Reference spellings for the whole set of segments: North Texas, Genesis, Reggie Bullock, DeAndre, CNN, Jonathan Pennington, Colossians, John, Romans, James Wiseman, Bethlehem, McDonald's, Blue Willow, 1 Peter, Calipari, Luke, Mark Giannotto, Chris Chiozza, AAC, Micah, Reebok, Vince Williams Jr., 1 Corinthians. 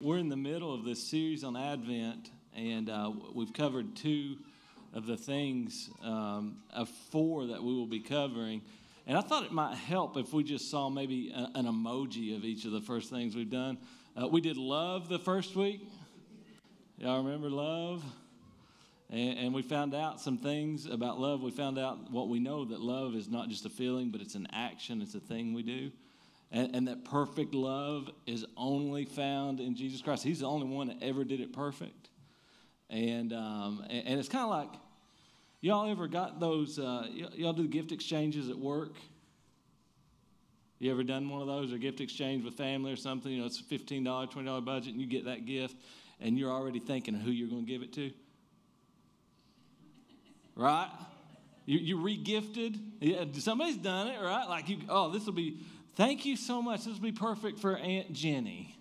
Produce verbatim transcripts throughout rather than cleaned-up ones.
We're in the middle of this series on Advent, and uh, we've covered two of the things um, of four that we will be covering. And I thought it might help if we just saw maybe a, an emoji of each of the first things we've done. Uh, we did love the first week. Y'all remember love? And, and we found out some things about love. We found out what we know, that love is not just a feeling, but it's an action. It's a thing we do. And, and that perfect love is only found in Jesus Christ. He's the only one that ever did it perfect. And um, and, and it's kind of like, y'all ever got those, uh, y- y'all do gift exchanges at work? You ever done one of those, or gift exchange with family or something? You know, it's a fifteen dollars, twenty dollars budget, and you get that gift, and you're already thinking who you're going to give it to. Right? You, you re-gifted. Yeah, somebody's done it, right? Like, you, oh, this will be... Thank you so much. This will be perfect for Aunt Jenny.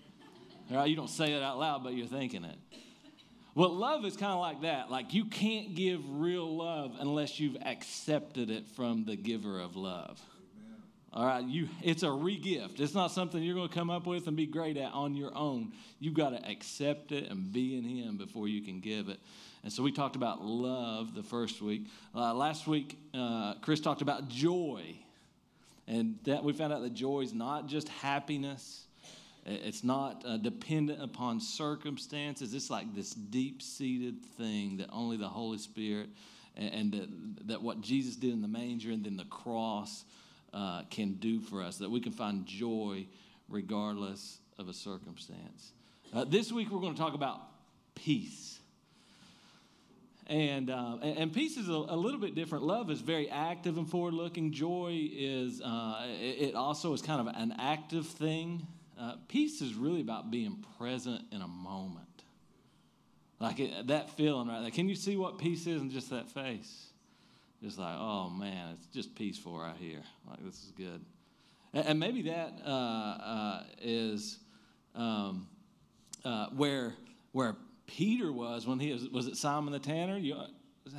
All right, you don't say it out loud, but you're thinking it. Well, love is kind of like that. Like, you can't give real love unless you've accepted it from the giver of love. Amen. All right, you, it's a re-gift. It's not something you're going to come up with and be great at on your own. You've got to accept it and be in Him before you can give it. And so we talked about love the first week. Uh, last week, uh, Chris talked about joy. And that we found out that joy is not just happiness. It's not uh, dependent upon circumstances. It's like this deep-seated thing that only the Holy Spirit and, and that, that what Jesus did in the manger and then the cross uh, can do for us, that we can find joy regardless of a circumstance. Uh, this week we're going to talk about peace. And, uh, and peace is a, a little bit different. Love is very active and forward-looking. Joy is, uh, it, it also is kind of an active thing. Uh, peace is really about being present in a moment. Like it, that feeling right there. Can you see what peace is in just that face? Just like, oh, man, it's just peaceful right here. Like, this is good. And, and maybe that uh, uh, is um, uh, where where. Peter was when he was, was at Simon the Tanner's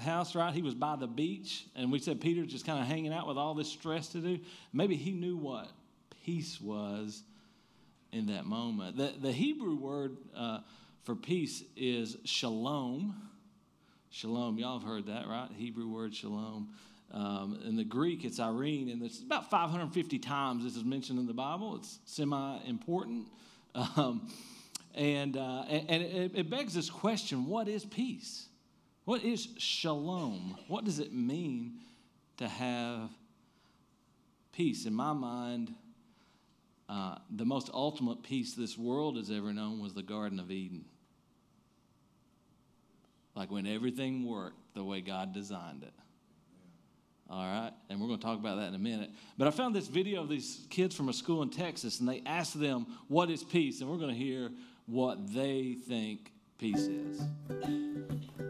house, right? He was by the beach, and we said Peter's just kind of hanging out with all this stress to do. Maybe he knew what peace was in that moment. The, the Hebrew word uh, for peace is shalom. Shalom, y'all have heard that, right? Hebrew word shalom. Um, in the Greek, it's irene, and it's about five hundred fifty times this is mentioned in the Bible. It's semi-important. Um And uh, and it, it begs this question, what is peace? What is shalom? What does it mean to have peace? In my mind, uh, the most ultimate peace this world has ever known was the Garden of Eden. Like when everything worked the way God designed it. All right, and we're going to talk about that in a minute. But I found this video of these kids from a school in Texas, and they asked them, what is peace? And we're going to hear what they think peace is. Peace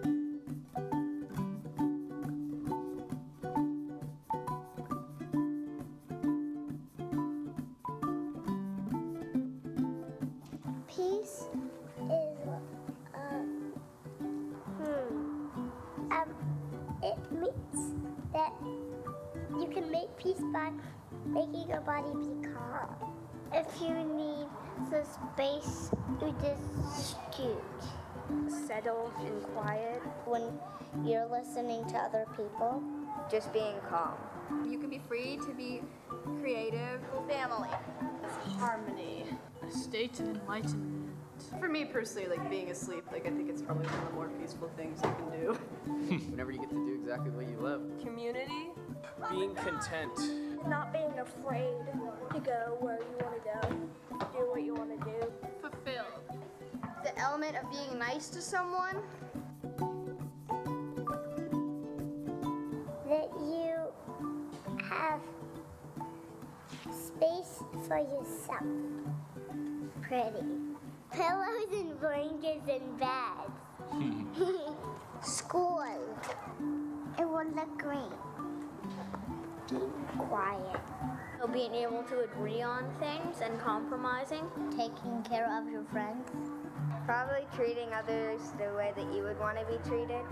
is, um, hmm, um, it means that you can make peace by making your body be calm. If you need the space, you just shoot. Settled and quiet. When you're listening to other people, just being calm. You can be free to be creative. Family. Harmony. A state of enlightenment. For me personally, like being asleep, like I think it's probably one of the more peaceful things you can do. Whenever you get to do exactly what you love. Community. Being content. Not being afraid to go where you want to go, do what you want to do. Fulfilled. The element of being nice to someone. That you have space for yourself. Pretty. Pillows and blankets and bags. School. It will look great. Deep quiet. So being able to agree on things and compromising. Taking care of your friends. Probably treating others the way that you would want to be treated.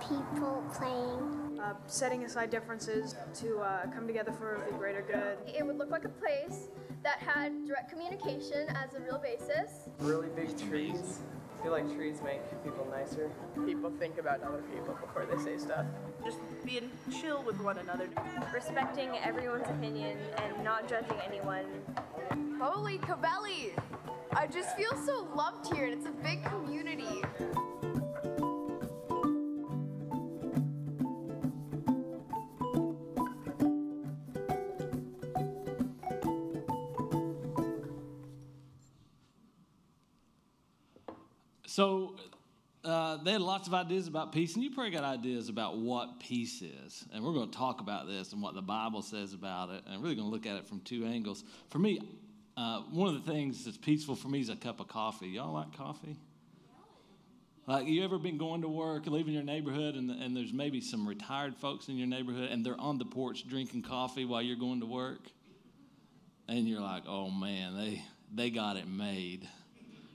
People playing. Uh, setting aside differences to uh, come together for the greater good. It would look like a place that had direct communication as a real basis. Really big trees. I feel like trees make people nicer. People think about other people before they say stuff. Just being chill with one another. Respecting everyone's opinion and not judging anyone. Holy Cabelli! I just feel so loved here, and it's a big community. So uh, they had lots of ideas about peace, and you probably got ideas about what peace is. And we're going to talk about this and what the Bible says about it, and I'm really going to look at it from two angles. For me, uh, one of the things that's peaceful for me is a cup of coffee. Y'all like coffee? Like, you ever been going to work and leaving your neighborhood, and, and there's maybe some retired folks in your neighborhood, and they're on the porch drinking coffee while you're going to work? And you're like, oh, man, they they got it made.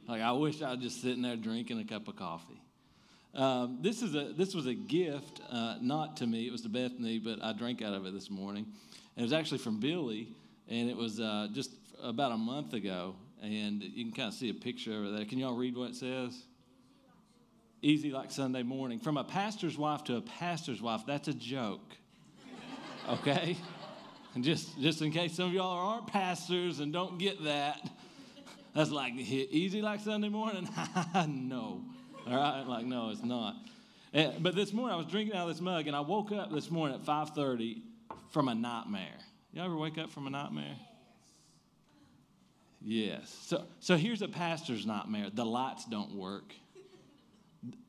Like, I wish I was just sitting there drinking a cup of coffee. Um, this is a this was a gift, uh, not to me. It was to Bethany, but I drank out of it this morning. And it was actually from Billy, and it was uh, just about a month ago. And you can kind of see a picture over there. Can y'all read what it says? Easy like Sunday morning. From a pastor's wife to a pastor's wife, that's a joke, okay? And just, just in case some of y'all aren't pastors and don't get that, that's like, easy like Sunday morning? No. All right? Like, no, it's not. And, but this morning, I was drinking out of this mug, and I woke up this morning at five thirty from a nightmare. Y'all ever wake up from a nightmare? Yes. So, so here's a pastor's nightmare. The lights don't work.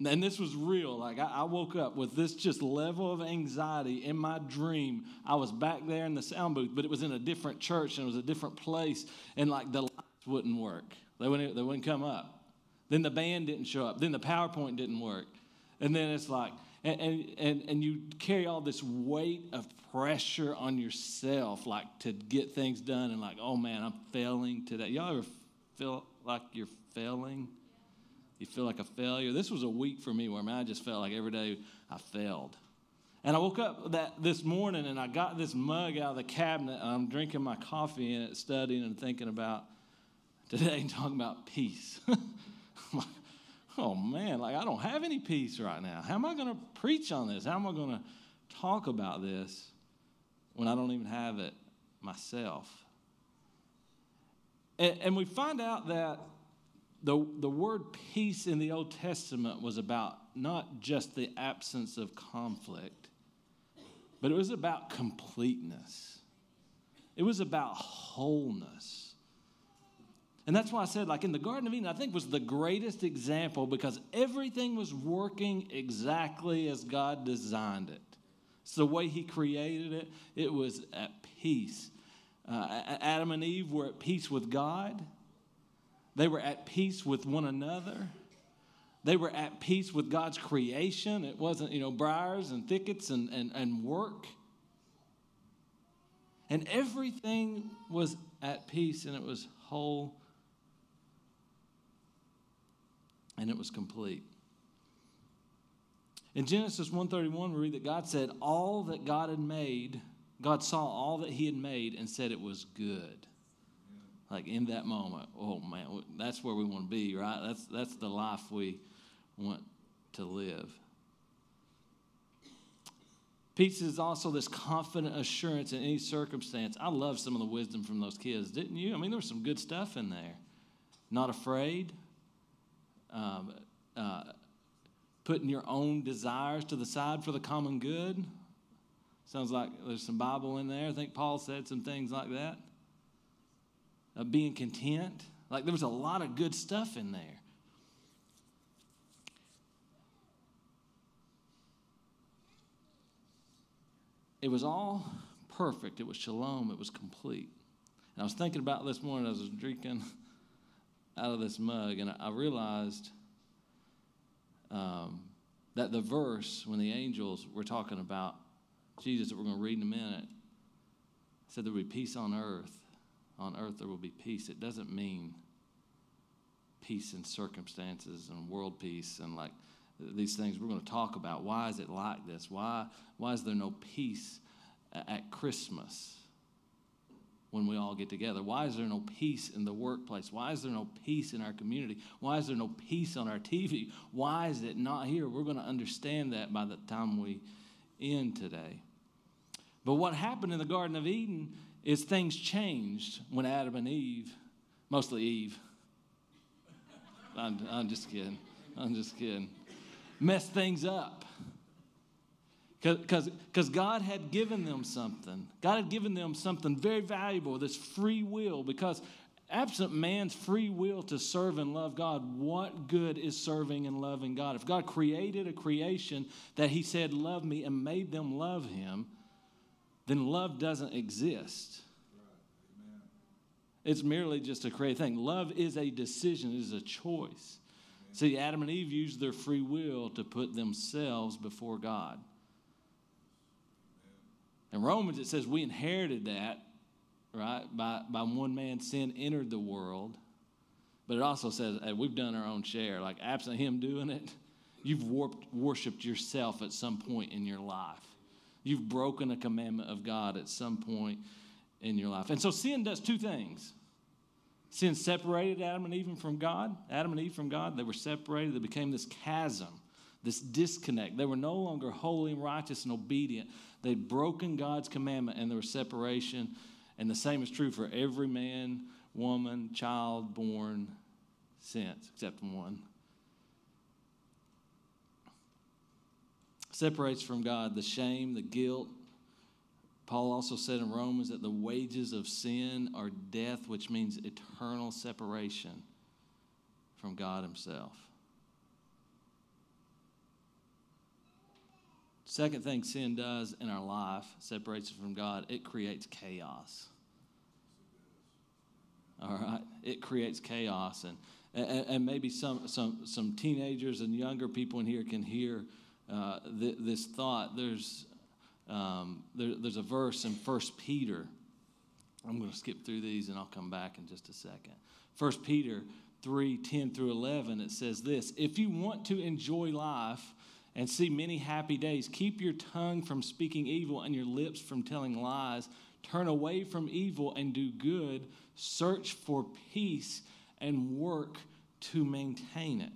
And this was real. Like, I, I woke up with this just level of anxiety in my dream. I was back there in the sound booth, but it was in a different church, and it was a different place. And, like, the lights wouldn't work. They wouldn't, they wouldn't come up. Then the band didn't show up. Then the PowerPoint didn't work. And then it's like, and, and, and, and you carry all this weight of pressure on yourself, like, to get things done, and like, oh, man, I'm failing today. Y'all ever feel like you're failing? You feel like a failure? This was a week for me where, man, I just felt like every day I failed. And I woke up that this morning, and I got this mug out of the cabinet, and I'm drinking my coffee in it, studying and thinking about today, talking about peace. Like, oh, man, like, I don't have any peace right now. How am I going to preach on this? How am I going to talk about this when I don't even have it myself? And, and we find out that the, the word peace in the Old Testament was about not just the absence of conflict, but it was about completeness. It was about wholeness. And that's why I said, like, in the Garden of Eden, I think was the greatest example, because everything was working exactly as God designed it. It's the way he created it. It was at peace. Uh, Adam and Eve were at peace with God. They were at peace with one another. They were at peace with God's creation. It wasn't, you know, briars and thickets and, and, and work. And everything was at peace, and it was whole. And it was complete. In Genesis one thirty-one, we read that God said all that God had made, God saw all that he had made and said it was good. Like, in that moment, oh, man, that's where we want to be, right? That's, that's the life we want to live. Peace is also this confident assurance in any circumstance. I love some of the wisdom from those kids, didn't you? I mean, there was some good stuff in there. Not afraid. Um, uh, putting your own desires to the side for the common good. Sounds like there's some Bible in there. I think Paul said some things like that. Uh, being content. Like, there was a lot of good stuff in there. It was all perfect. It was shalom. It was complete. And I was thinking about this morning as I was drinking out of this mug, and I realized um, that the verse when the angels were talking about Jesus that we're going to read in a minute said there will be peace on earth. On earth there will be peace. It doesn't mean peace in circumstances and world peace and like these things we're going to talk about. Why is it like this? Why, why is there no peace at Christmas? when we all get together? Why is there no peace in the workplace? Why is there no peace in our community? Why is there no peace on our T V? Why is it not here? We're going to understand that by the time we end today. But what happened in the Garden of Eden is things changed when Adam and Eve, mostly Eve, I'm, I'm just kidding, I'm just kidding, messed things up. Because because God had given them something. God had given them something very valuable, this free will. Because absent man's free will to serve and love God, what good is serving and loving God? If God created a creation that he said, love me, and made them love him, then love doesn't exist. Right. Amen. It's merely just a created thing. Love is a decision. It is a choice. Amen. See, Adam and Eve used their free will to put themselves before God. In Romans, it says we inherited that, right, by, by one man's sin entered the world. But it also says, hey, we've done our own share. Like, absent him doing it, you've warped, worshipped yourself at some point in your life. You've broken a commandment of God at some point in your life. And so sin does two things. Sin separated Adam and Eve from God. Adam and Eve from God, they were separated. They became this chasm, this disconnect. They were no longer holy and righteous and obedient. They'd broken God's commandment, and there was separation. And the same is true for every man, woman, child born since, except one. Separates from God the shame, the guilt. Paul also said in Romans that the wages of sin are death, which means eternal separation from God himself. Second thing sin does in our life, separates us from God, it creates chaos. All right? It creates chaos. And, and, and maybe some, some, some teenagers and younger people in here can hear uh, th this thought. There's, um, there, there's a verse in First Peter. I'm going to skip through these, and I'll come back in just a second. First Peter three, ten through eleven, it says this: if you want to enjoy life and see many happy days, keep your tongue from speaking evil and your lips from telling lies. Turn away from evil and do good. Search for peace and work to maintain it.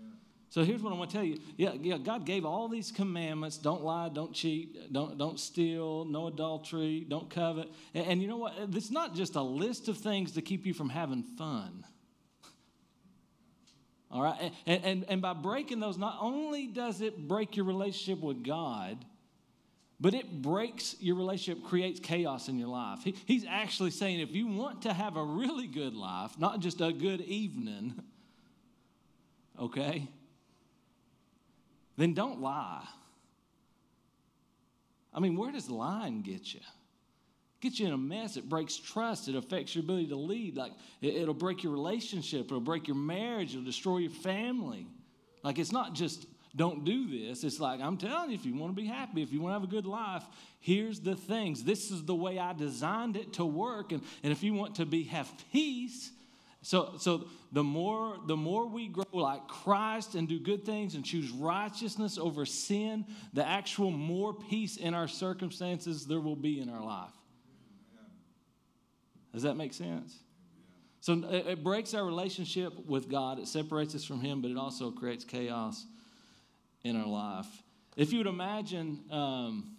Amen. So here's what I want to tell you. Yeah, yeah, God gave all these commandments. Don't lie, don't cheat, don't, don't steal, no adultery, don't covet. And, and you know what? It's not just a list of things to keep you from having fun. All right, and, and, and by breaking those, not only does it break your relationship with God, but it breaks your relationship, creates chaos in your life. He, he's actually saying if you want to have a really good life, not just a good evening, okay, then don't lie. I mean, where does lying get you? Get you in a mess. It breaks trust. It affects your ability to lead. Like, it, it'll break your relationship. It'll break your marriage. It'll destroy your family. Like, it's not just don't do this. It's like, I'm telling you, if you want to be happy, if you want to have a good life, here's the things. This is the way I designed it to work. And, and if you want to be have peace, so so the more the more we grow like Christ and do good things and choose righteousness over sin, the actual more peace in our circumstances there will be in our life. Does that make sense? So it breaks our relationship with God. It separates us from him, but it also creates chaos in our life. If you would imagine um,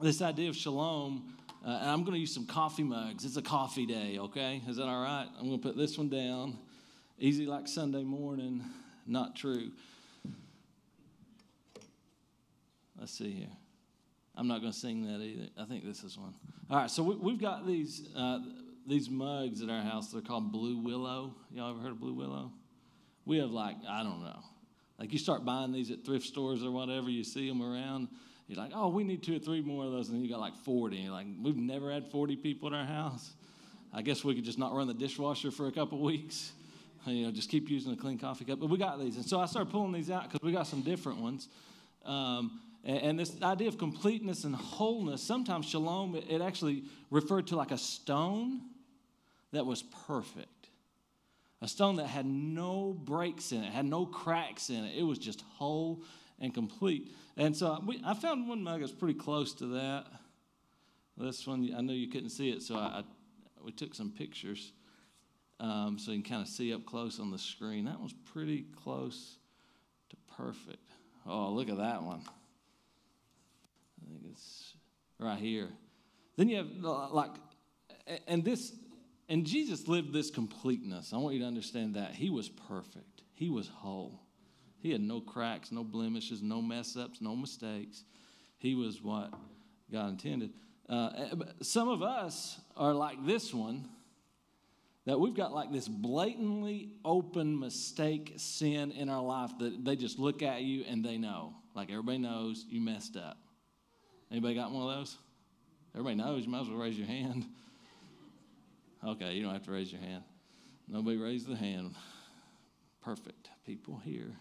this idea of shalom, uh, and I'm going to use some coffee mugs. It's a coffee day, okay? Is that all right? I'm going to put this one down. Easy like Sunday morning. Not true. Let's see here. I'm not going to sing that either. I think this is one. All right, so we, we've got these uh, these mugs at our house. They're called Blue Willow. Y'all ever heard of Blue Willow? We have like, I don't know. Like you start buying these at thrift stores or whatever. You see them around. You're like, oh, we need two or three more of those. And then you got like forty. You're like, we've never had forty people at our house. I guess we could just not run the dishwasher for a couple weeks. You know, just keep using a clean coffee cup. But we got these. And so I started pulling these out because we got some different ones. Um And this idea of completeness and wholeness, sometimes shalom, it actually referred to like a stone that was perfect. A stone that had no breaks in it, had no cracks in it. It was just whole and complete. And so we, I found one mug that's pretty close to that. This one, I know you couldn't see it, so I, I we took some pictures um, so you can kind of see up close on the screen. That was pretty close to perfect. Oh, look at that one. I think it's right here. Then you have, like, and this, and Jesus lived this completeness. I want you to understand that. He was perfect. He was whole. He had no cracks, no blemishes, no mess-ups, no mistakes. He was what God intended. Uh, some of us are like this one, that we've got like this blatantly open mistake, sin in our life that they just look at you and they know. Like everybody knows you messed up. Anybody got one of those? Everybody knows. You might as well raise your hand. Okay, you don't have to raise your hand. Nobody raised their hand. Perfect people here.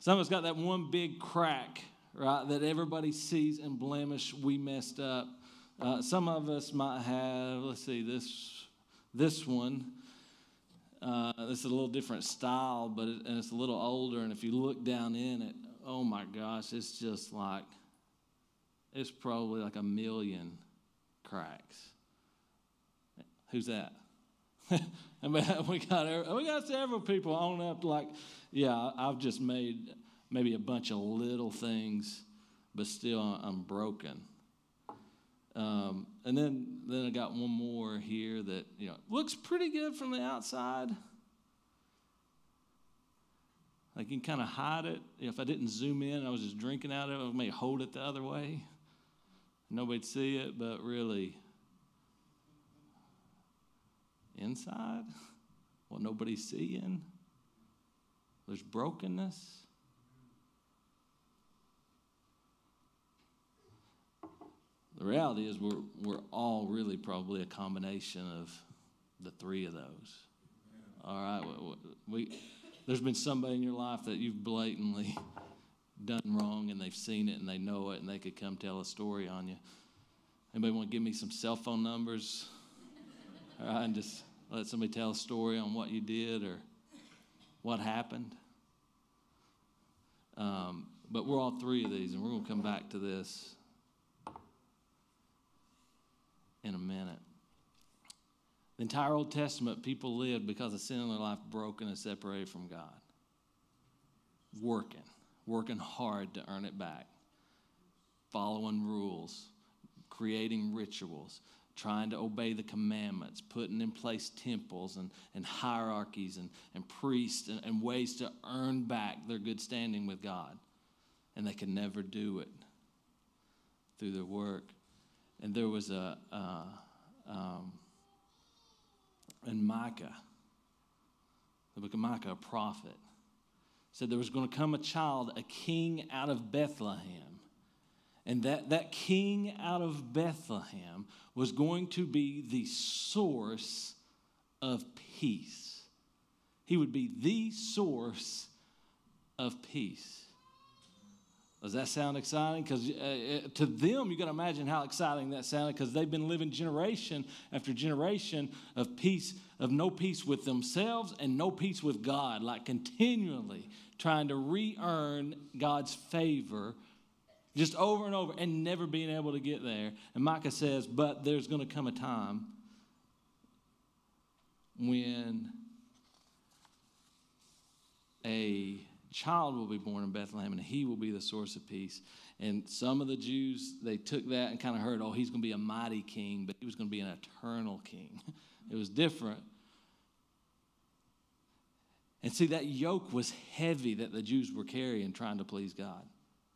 Some of us got that one big crack, right, that everybody sees and blemish. We messed up. Uh, some of us might have, let's see, this this one. Uh, this is a little different style, but it, and it's a little older. And if you look down in it, oh, my gosh, it's just like, it's probably like a million cracks. Who's that? I mean, we got we got several people on up like, yeah, I've just made maybe a bunch of little things, but still I'm broken. Um, and then then I got one more here that, you know, looks pretty good from the outside. Like you can kind of hide it. If I didn't zoom in, I was just drinking out of it. I may hold it the other way. Nobody'd see it, but really. Inside, what nobody's seeing, there's brokenness. The reality is we're, we're all really probably a combination of the three of those. All right, we, we, there's been somebody in your life that you've blatantly done wrong, and they've seen it, and they know it, and they could come tell a story on you. Anybody want to give me some cell phone numbers? All right, and just let somebody tell a story on what you did or what happened. Um, but we're all three of these, and we're going to come back to this in a minute. The entire Old Testament, people lived because of sin in their life, broken and separated from God. Working, working hard to earn it back. Following rules, creating rituals, trying to obey the commandments, putting in place temples and, and hierarchies and, and priests and, and ways to earn back their good standing with God. And they could never do it through their work. And there was a, uh, um, in Micah, the book of Micah, a prophet, said there was going to come a child, a king out of Bethlehem. And that, that king out of Bethlehem was going to be the source of peace. He would be the source of peace. Does that sound exciting? Because uh, to them, you got to imagine how exciting that sounded, because they've been living generation after generation of peace, of no peace with themselves and no peace with God, like continually trying to re-earn God's favor just over and over and never being able to get there. And Micah says, but there's going to come a time when a child will be born in Bethlehem and he will be the source of peace. And some of the Jews, they took that and kind of heard, oh, he's going to be a mighty king, but he was going to be an eternal king. It was different. And see, that yoke was heavy that the Jews were carrying trying to please God.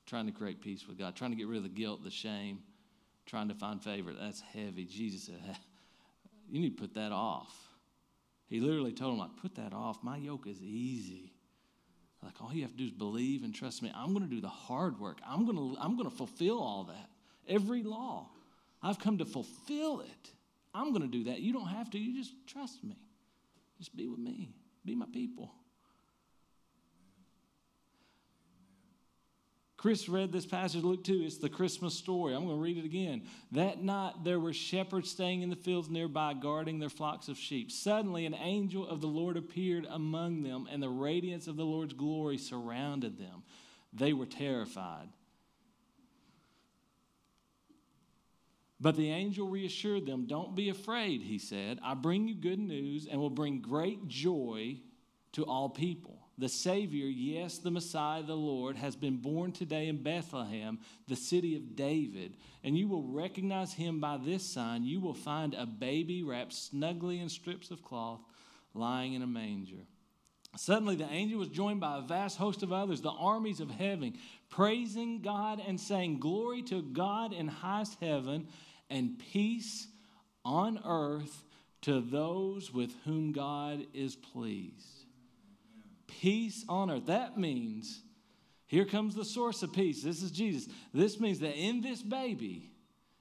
Trying to create peace with God, trying to get rid of the guilt, the shame, trying to find favor. That's heavy. Jesus said, you need to put that off. He literally told them, like, put that off. My yoke is easy. Like, all you have to do is believe and trust me. I'm going to do the hard work. I'm going to, I'm going to fulfill all that. Every law. I've come to fulfill it. I'm going to do that. You don't have to. You just trust me. Just be with me. Be my people. Chris read this passage, Luke two. It's the Christmas story. I'm going to read it again. That night there were shepherds staying in the fields nearby, guarding their flocks of sheep. Suddenly an angel of the Lord appeared among them, and the radiance of the Lord's glory surrounded them. They were terrified. But the angel reassured them, "Don't be afraid," he said. "I bring you good news and will bring great joy to all people. The Savior, yes, the Messiah, the Lord, has been born today in Bethlehem, the city of David. And you will recognize him by this sign. You will find a baby wrapped snugly in strips of cloth, lying in a manger." Suddenly the angel was joined by a vast host of others, the armies of heaven, praising God and saying, "Glory to God in highest heaven and peace on earth to those with whom God is pleased." Peace on earth. That means, here comes the source of peace. This is Jesus. This means that in this baby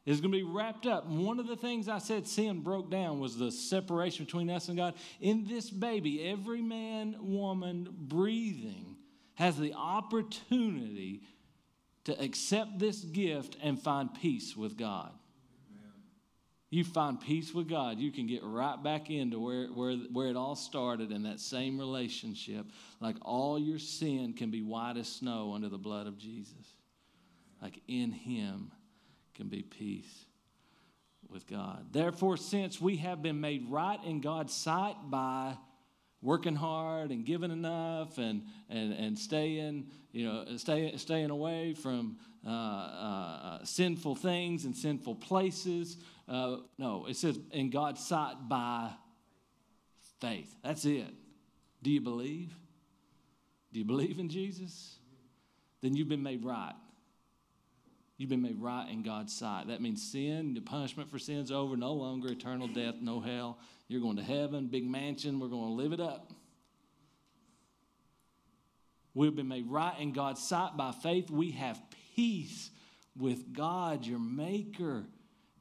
is going to be wrapped up. One of the things I said sin broke down was the separation between us and God. In this baby, every man, woman breathing has the opportunity to accept this gift and find peace with God. Amen. You find peace with God, you can get right back into where, where, where it all started in that same relationship. Like all your sin can be white as snow under the blood of Jesus. Like in him can be peace with God. Therefore, since we have been made right in God's sight by working hard and giving enough and and and staying, you know, stay, staying away from uh, uh, sinful things and sinful places. Uh, no, it says in God's sight by faith. That's it. Do you believe? Do you believe in Jesus? Then you've been made right. You've been made right in God's sight. That means sin, the punishment for sin's over, no longer eternal death, no hell. You're going to heaven, big mansion, we're going to live it up. We've been made right in God's sight by faith. We have peace with God, your maker.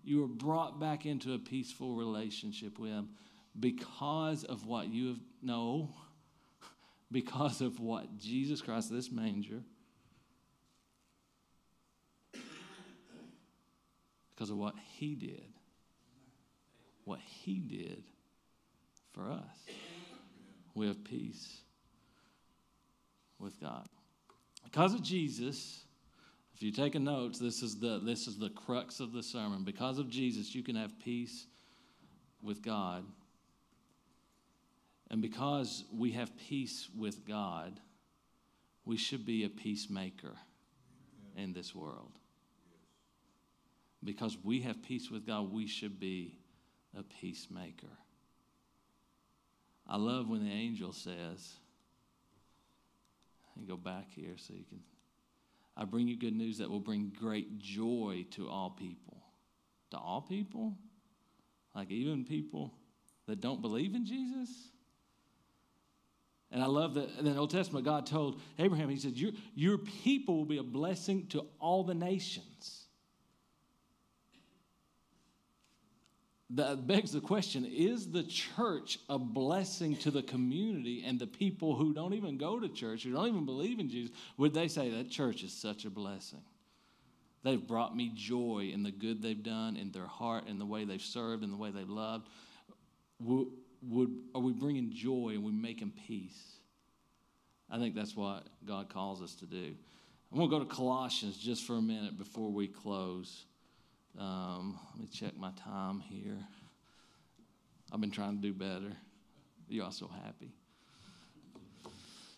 You are brought back into a peaceful relationship with him because of what you have, no, because of what Jesus Christ, this manger, because of what he did, what he did for us. We have peace with God. Because of Jesus, if you take a note, this is the this is the crux of the sermon. Because of Jesus, you can have peace with God. And because we have peace with God, we should be a peacemaker in this world. Because we have peace with God, we should be a peacemaker. I love when the angel says, and go back here so you can, "I bring you good news that will bring great joy to all people." To all people? Like even people that don't believe in Jesus? And I love that in the Old Testament, God told Abraham, he said, your, your people will be a blessing to all the nations. That begs the question, is the church a blessing to the community and the people who don't even go to church, who don't even believe in Jesus? Would they say, that church is such a blessing? They've brought me joy in the good they've done, in their heart, in the way they've served, in the way they've loved. Would, would, are we bringing joy and we making peace? I think that's what God calls us to do. I'm going to go to Colossians just for a minute before we close. Um, let me check my time here. I've been trying to do better. You all so happy.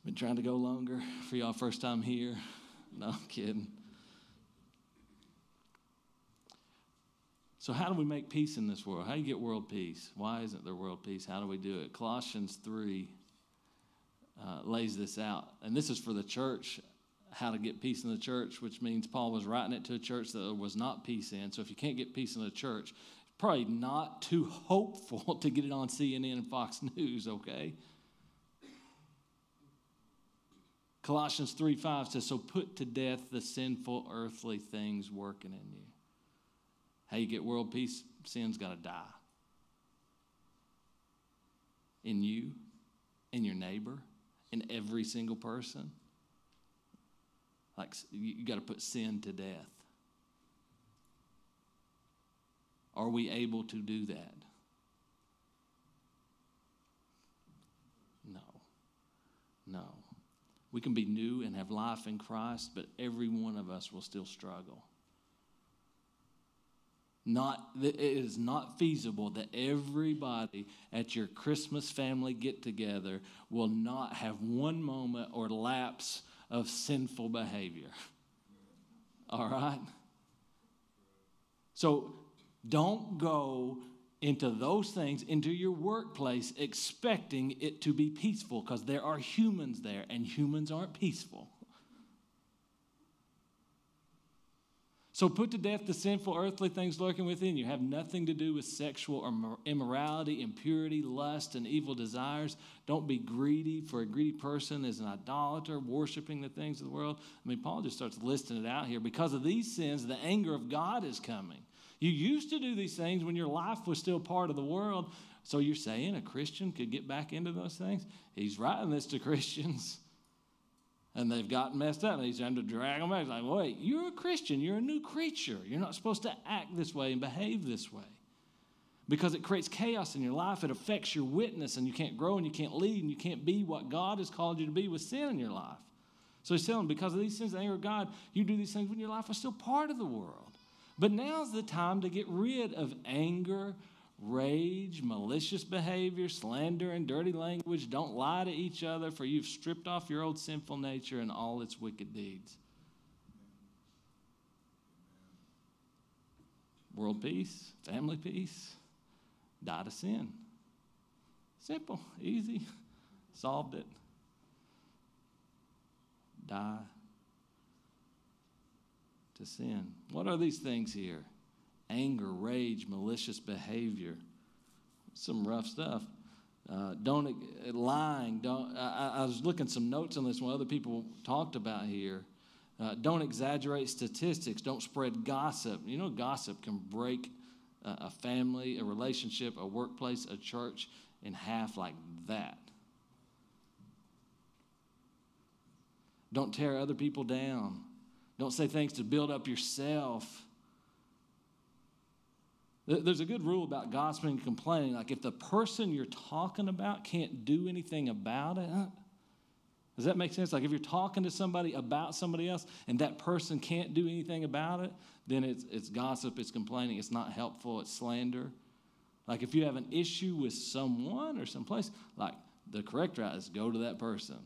Been trying to go longer for y'all first time here. No, I'm kidding. So how do we make peace in this world? How do you get world peace? Why isn't there world peace? How do we do it? Colossians three uh, lays this out. And this is for the church. How to get peace in the church, which means Paul was writing it to a church that there was not peace in. So if you can't get peace in the church, it's probably not too hopeful to get it on C N N and Fox News, okay? Colossians three five says, "So put to death the sinful earthly things working in you." How you get world peace? Sin's got to die. In you, in your neighbor, in every single person. Like you got to put sin to death. Are we able to do that? No. No. We can be new and have life in Christ, but every one of us will still struggle. Not it is not feasible that everybody at your Christmas family get-together will not have one moment or lapse of sinful behavior. All right? So don't go into those things, into your workplace, expecting it to be peaceful, because there are humans there, and humans aren't peaceful. So put to death the sinful earthly things lurking within you. Have nothing to do with sexual or immorality, impurity, lust, and evil desires. Don't be greedy, for a greedy person is an idolater, worshiping the things of the world. I mean, Paul just starts listing it out here. Because of these sins, the anger of God is coming. You used to do these things when your life was still part of the world. So you're saying a Christian could get back into those things? He's writing this to Christians. And they've gotten messed up. And he's trying to drag them back. He's like, wait, you're a Christian. You're a new creature. You're not supposed to act this way and behave this way. Because it creates chaos in your life. It affects your witness. And you can't grow and you can't lead. And you can't be what God has called you to be with sin in your life. So he's telling them, because of these sins, the anger of God, you do these things when your life was still part of the world. But now's the time to get rid of anger, rage, malicious behavior, slander, and dirty language. Don't lie to each other, for you've stripped off your old sinful nature and all its wicked deeds. World peace, family peace, die to sin. Simple, easy, solved it. Die to sin. What are these things here? Anger, rage, malicious behavior, some rough stuff. Uh, don't uh, lying. Don't. I, I was looking some notes on this. What other people talked about here. Uh, don't exaggerate statistics. Don't spread gossip. You know, gossip can break uh, a family, a relationship, a workplace, a church in half like that. Don't tear other people down. Don't say things to build up yourself. There's a good rule about gossiping and complaining. Like, if the person you're talking about can't do anything about it, does that make sense? Like, if you're talking to somebody about somebody else and that person can't do anything about it, then it's, it's gossip, it's complaining, it's not helpful, it's slander. Like, if you have an issue with someone or someplace, like, the correct route is go to that person.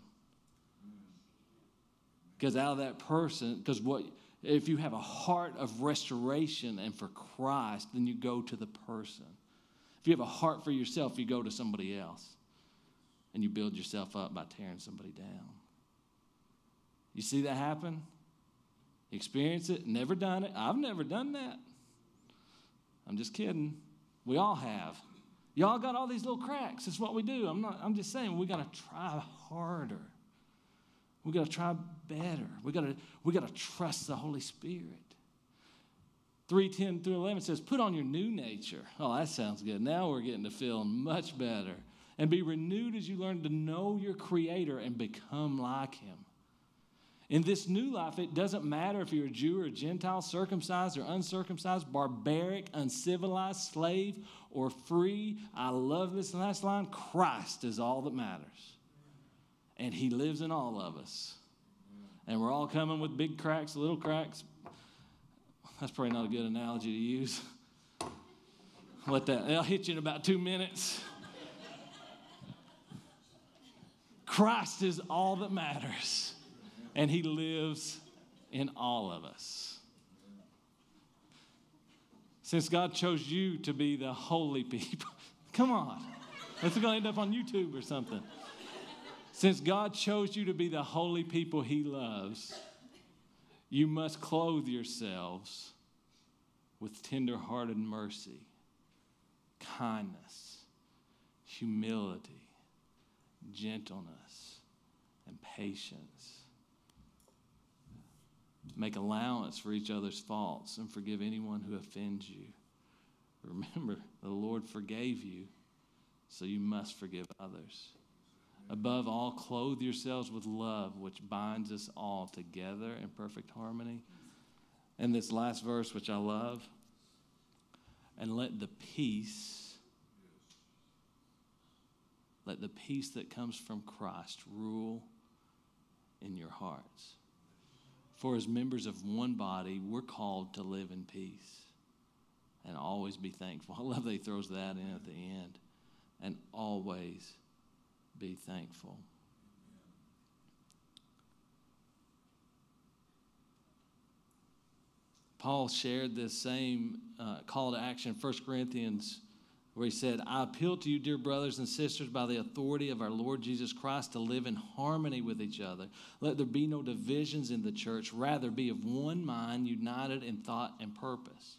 Because out of that person, because what... if you have a heart of restoration and for Christ, then you go to the person. If you have a heart for yourself, you go to somebody else. And you build yourself up by tearing somebody down. You see that happen? Experience it? Never done it? I've never done that. I'm just kidding. We all have. Y'all got all these little cracks. It's what we do. I'm not, I'm just saying we got to try harder. We got to try better. We got to we got to trust the Holy Spirit. three ten through eleven says, "Put on your new nature." Oh, that sounds good. Now we're getting to feel much better. "And be renewed as you learn to know your Creator and become like Him." In this new life, it doesn't matter if you're a Jew or a Gentile, circumcised or uncircumcised, barbaric, uncivilized, slave or free. I love this last line. Christ is all that matters. And He lives in all of us. And we're all coming with big cracks, little cracks. That's probably not a good analogy to use. Let that, I'll hit you in about two minutes. Christ is all that matters. And He lives in all of us. Since God chose you to be the holy people. Come on. This is going to end up on YouTube or something. Since God chose you to be the holy people He loves, you must clothe yourselves with tender-hearted mercy, kindness, humility, gentleness, and patience. Make allowance for each other's faults and forgive anyone who offends you. Remember, the Lord forgave you, so you must forgive others. Above all, clothe yourselves with love, which binds us all together in perfect harmony. And this last verse, which I love, and let the peace, let the peace that comes from Christ rule in your hearts. For as members of one body, we're called to live in peace and always be thankful. I love that he throws that in at the end. And always be thankful. Paul shared this same uh, call to action, First Corinthians, where he said, I appeal to you, dear brothers and sisters, by the authority of our Lord Jesus Christ, to live in harmony with each other. Let there be no divisions in the church. Rather, be of one mind, united in thought and purpose.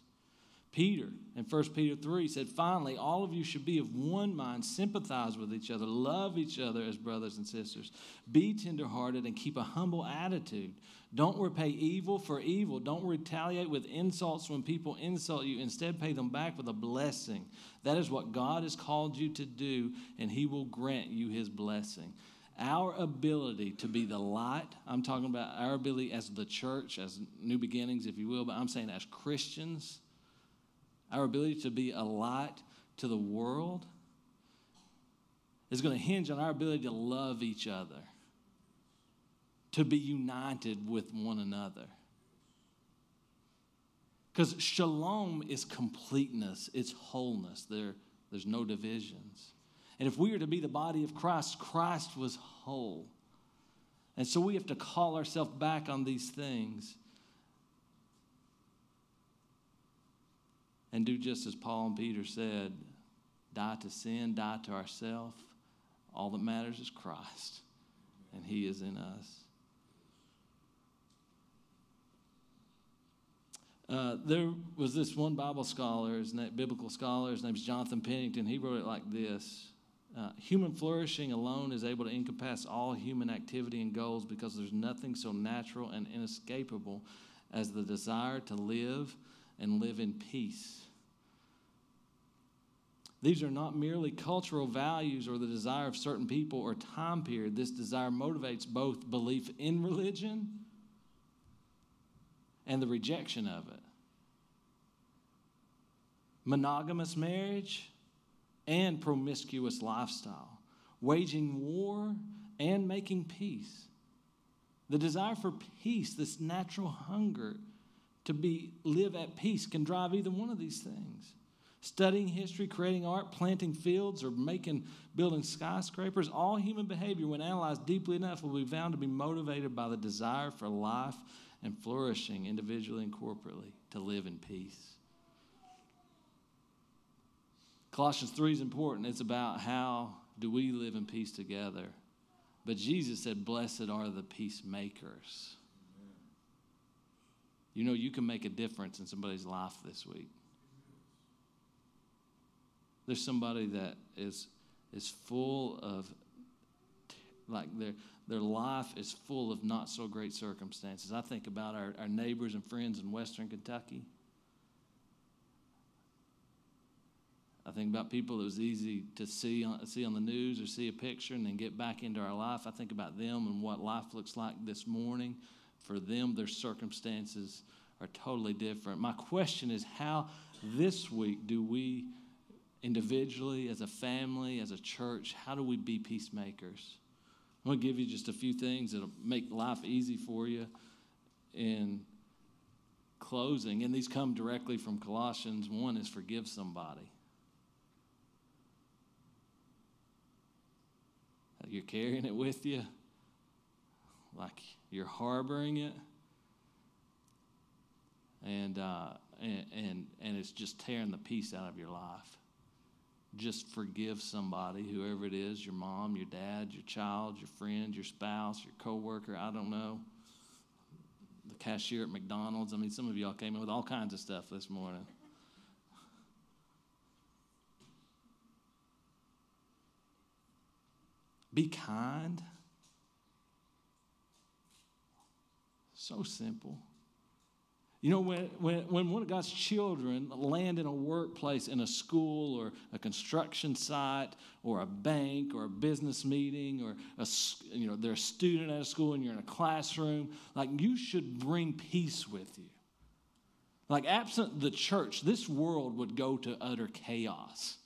Peter, in First Peter three, said, finally, all of you should be of one mind, sympathize with each other, love each other as brothers and sisters, be tenderhearted, and keep a humble attitude. Don't repay evil for evil. Don't retaliate with insults when people insult you. Instead, pay them back with a blessing. That is what God has called you to do, and he will grant you his blessing. Our ability to be the light, I'm talking about our ability as the church, as New Beginnings, if you will, but I'm saying as Christians, our ability to be a light to the world is going to hinge on our ability to love each other, to be united with one another. Because shalom is completeness, it's wholeness. There, there's no divisions. And if we are to be the body of Christ, Christ was whole. And so we have to call ourselves back on these things and do just as Paul and Peter said, die to sin, die to ourselves. All that matters is Christ, and he is in us. Uh, there was this one Bible scholar, his name, biblical scholar, his name's Jonathan Pennington. He wrote it like this. Uh, human flourishing alone is able to encompass all human activity and goals because there's nothing so natural and inescapable as the desire to live and live in peace. These are not merely cultural values or the desire of certain people or time period. This desire motivates both belief in religion and the rejection of it. Monogamous marriage and promiscuous lifestyle. Waging war and making peace. The desire for peace, this natural hunger to be live at peace, can drive either one of these things. Studying history, creating art, planting fields, or making building skyscrapers, all human behavior, when analyzed deeply enough, will be found to be motivated by the desire for life and flourishing individually and corporately, to live in peace. Colossians three is important. It's about how do we live in peace together. But Jesus said, blessed are the peacemakers. You know, you can make a difference in somebody's life this week. There's somebody that is is full of, like their their life is full of not so great circumstances. I think about our, our neighbors and friends in Western Kentucky. I think about people it was easy to see on, see on the news or see a picture and then get back into our life. I think about them and what life looks like this morning. For them, their circumstances are totally different. My question is, how this week do we individually, as a family, as a church, how do we be peacemakers? I'm going to give you just a few things that will make life easy for you in closing. And these come directly from Colossians. One is forgive somebody. You're carrying it with you. Like you're harboring it, and, uh, and and and it's just tearing the peace out of your life. Just forgive somebody, whoever it is, your mom, your dad, your child, your friend, your spouse, your coworker, I don't know, the cashier at McDonald's. I mean, some of y'all came in with all kinds of stuff this morning. Be kind. So simple. You know, when, when, when one of God's children land in a workplace, in a school or a construction site or a bank or a business meeting or, a, you know, they're a student at a school and you're in a classroom, like you should bring peace with you. Like absent the church, this world would go to utter chaos.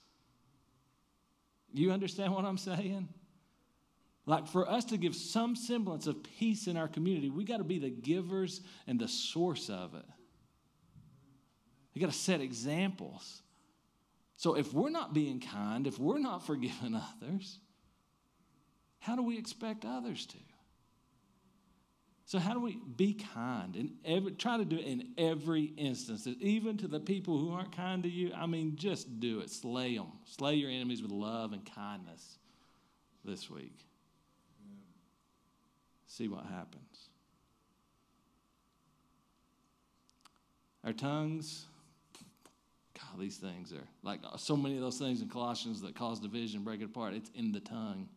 You understand what I'm saying? Like for us to give some semblance of peace in our community, we got to be the givers and the source of it. We got to set examples. So if we're not being kind, if we're not forgiving others, how do we expect others to? So how do we be kind? And every, try to do it in every instance, even to the people who aren't kind to you. I mean, just do it. Slay them. Slay your enemies with love and kindness this week. Yeah. See what happens. Our tongues, God, these things are like so many of those things in Colossians that cause division, break it apart. It's in the tongue.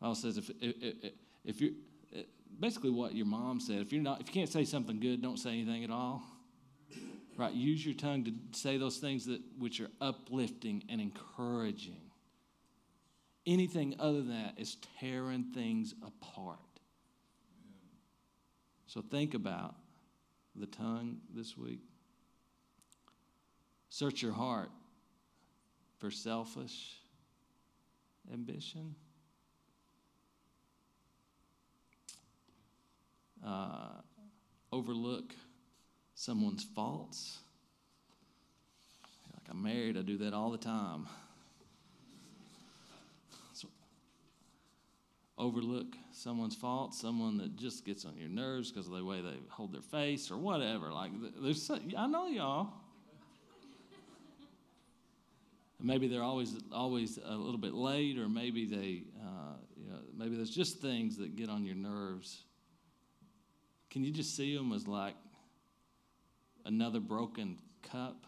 The Bible says if if, if If you're basically what your mom said, if you're not, if you can't say something good, don't say anything at all. Right? Use your tongue to say those things that which are uplifting and encouraging. Anything other than that is tearing things apart. So think about the tongue this week. Search your heart for selfish ambition. Uh, overlook someone's faults. Like I'm married, I do that all the time. So, overlook someone's faults, someone that just gets on your nerves because of the way they hold their face or whatever. Like there's, so, I know y'all. Maybe they're always always a little bit late, or maybe they, uh, you know, maybe there's just things that get on your nerves. Can you just see them as like another broken cup?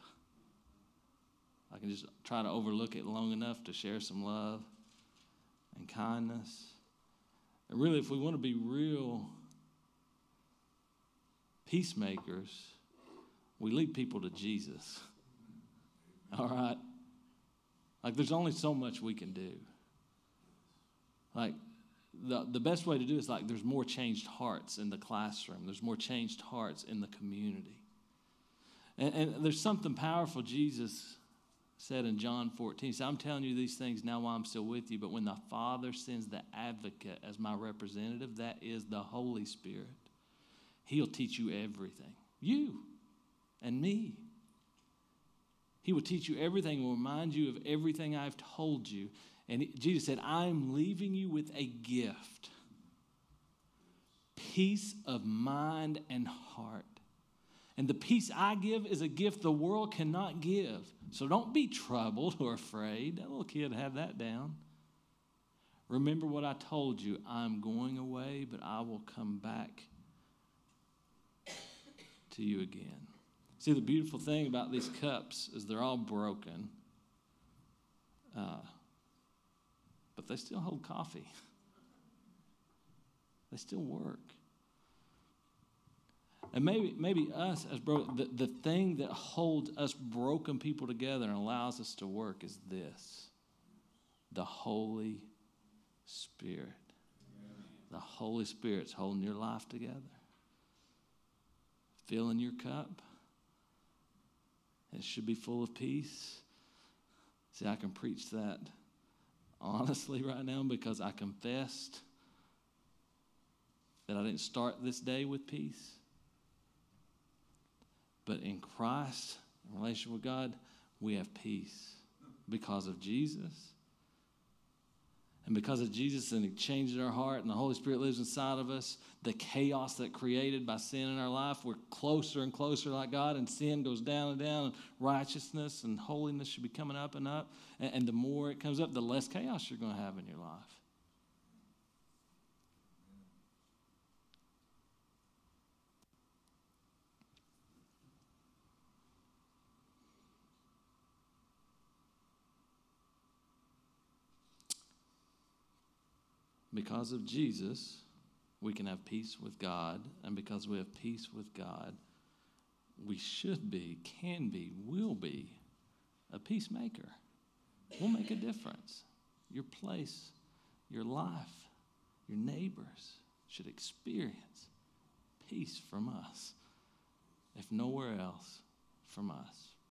I can just try to overlook it long enough to share some love and kindness. And really, if we want to be real peacemakers, we lead people to Jesus. All right? Like, there's only so much we can do. Like, The, the best way to do it is like there's more changed hearts in the classroom. There's more changed hearts in the community. And, and there's something powerful Jesus said in John fourteen. He said, I'm telling you these things now while I'm still with you, but when the Father sends the advocate as my representative, that is the Holy Spirit, he'll teach you everything. You and me. He will teach you everything, will remind you of everything I've told you. And Jesus said, I'm leaving you with a gift, peace of mind and heart. And the peace I give is a gift the world cannot give. So don't be troubled or afraid. That little kid had that down. Remember what I told you. I'm going away, but I will come back to you again. See, the beautiful thing about these cups is they're all broken. Uh But they still hold coffee. They still work. And maybe maybe us as broken, the, the thing that holds us broken people together and allows us to work is this: the Holy Spirit. The Holy Spirit's holding your life together, filling your cup. It should be full of peace. See, I can preach that honestly right now, because I confessed that I didn't start this day with peace. But in Christ, in relation with God, we have peace because of Jesus. And because of Jesus, and he changed our heart, and the Holy Spirit lives inside of us, the chaos that created by sin in our life, we're closer and closer like God, and sin goes down and down, and righteousness and holiness should be coming up and up. And, and the more it comes up, the less chaos you're going to have in your life. Because of Jesus, we can have peace with God. And because we have peace with God, we should be, can be, will be a peacemaker. We'll make a difference. Your place, your life, your neighbors should experience peace from us, if nowhere else, from us.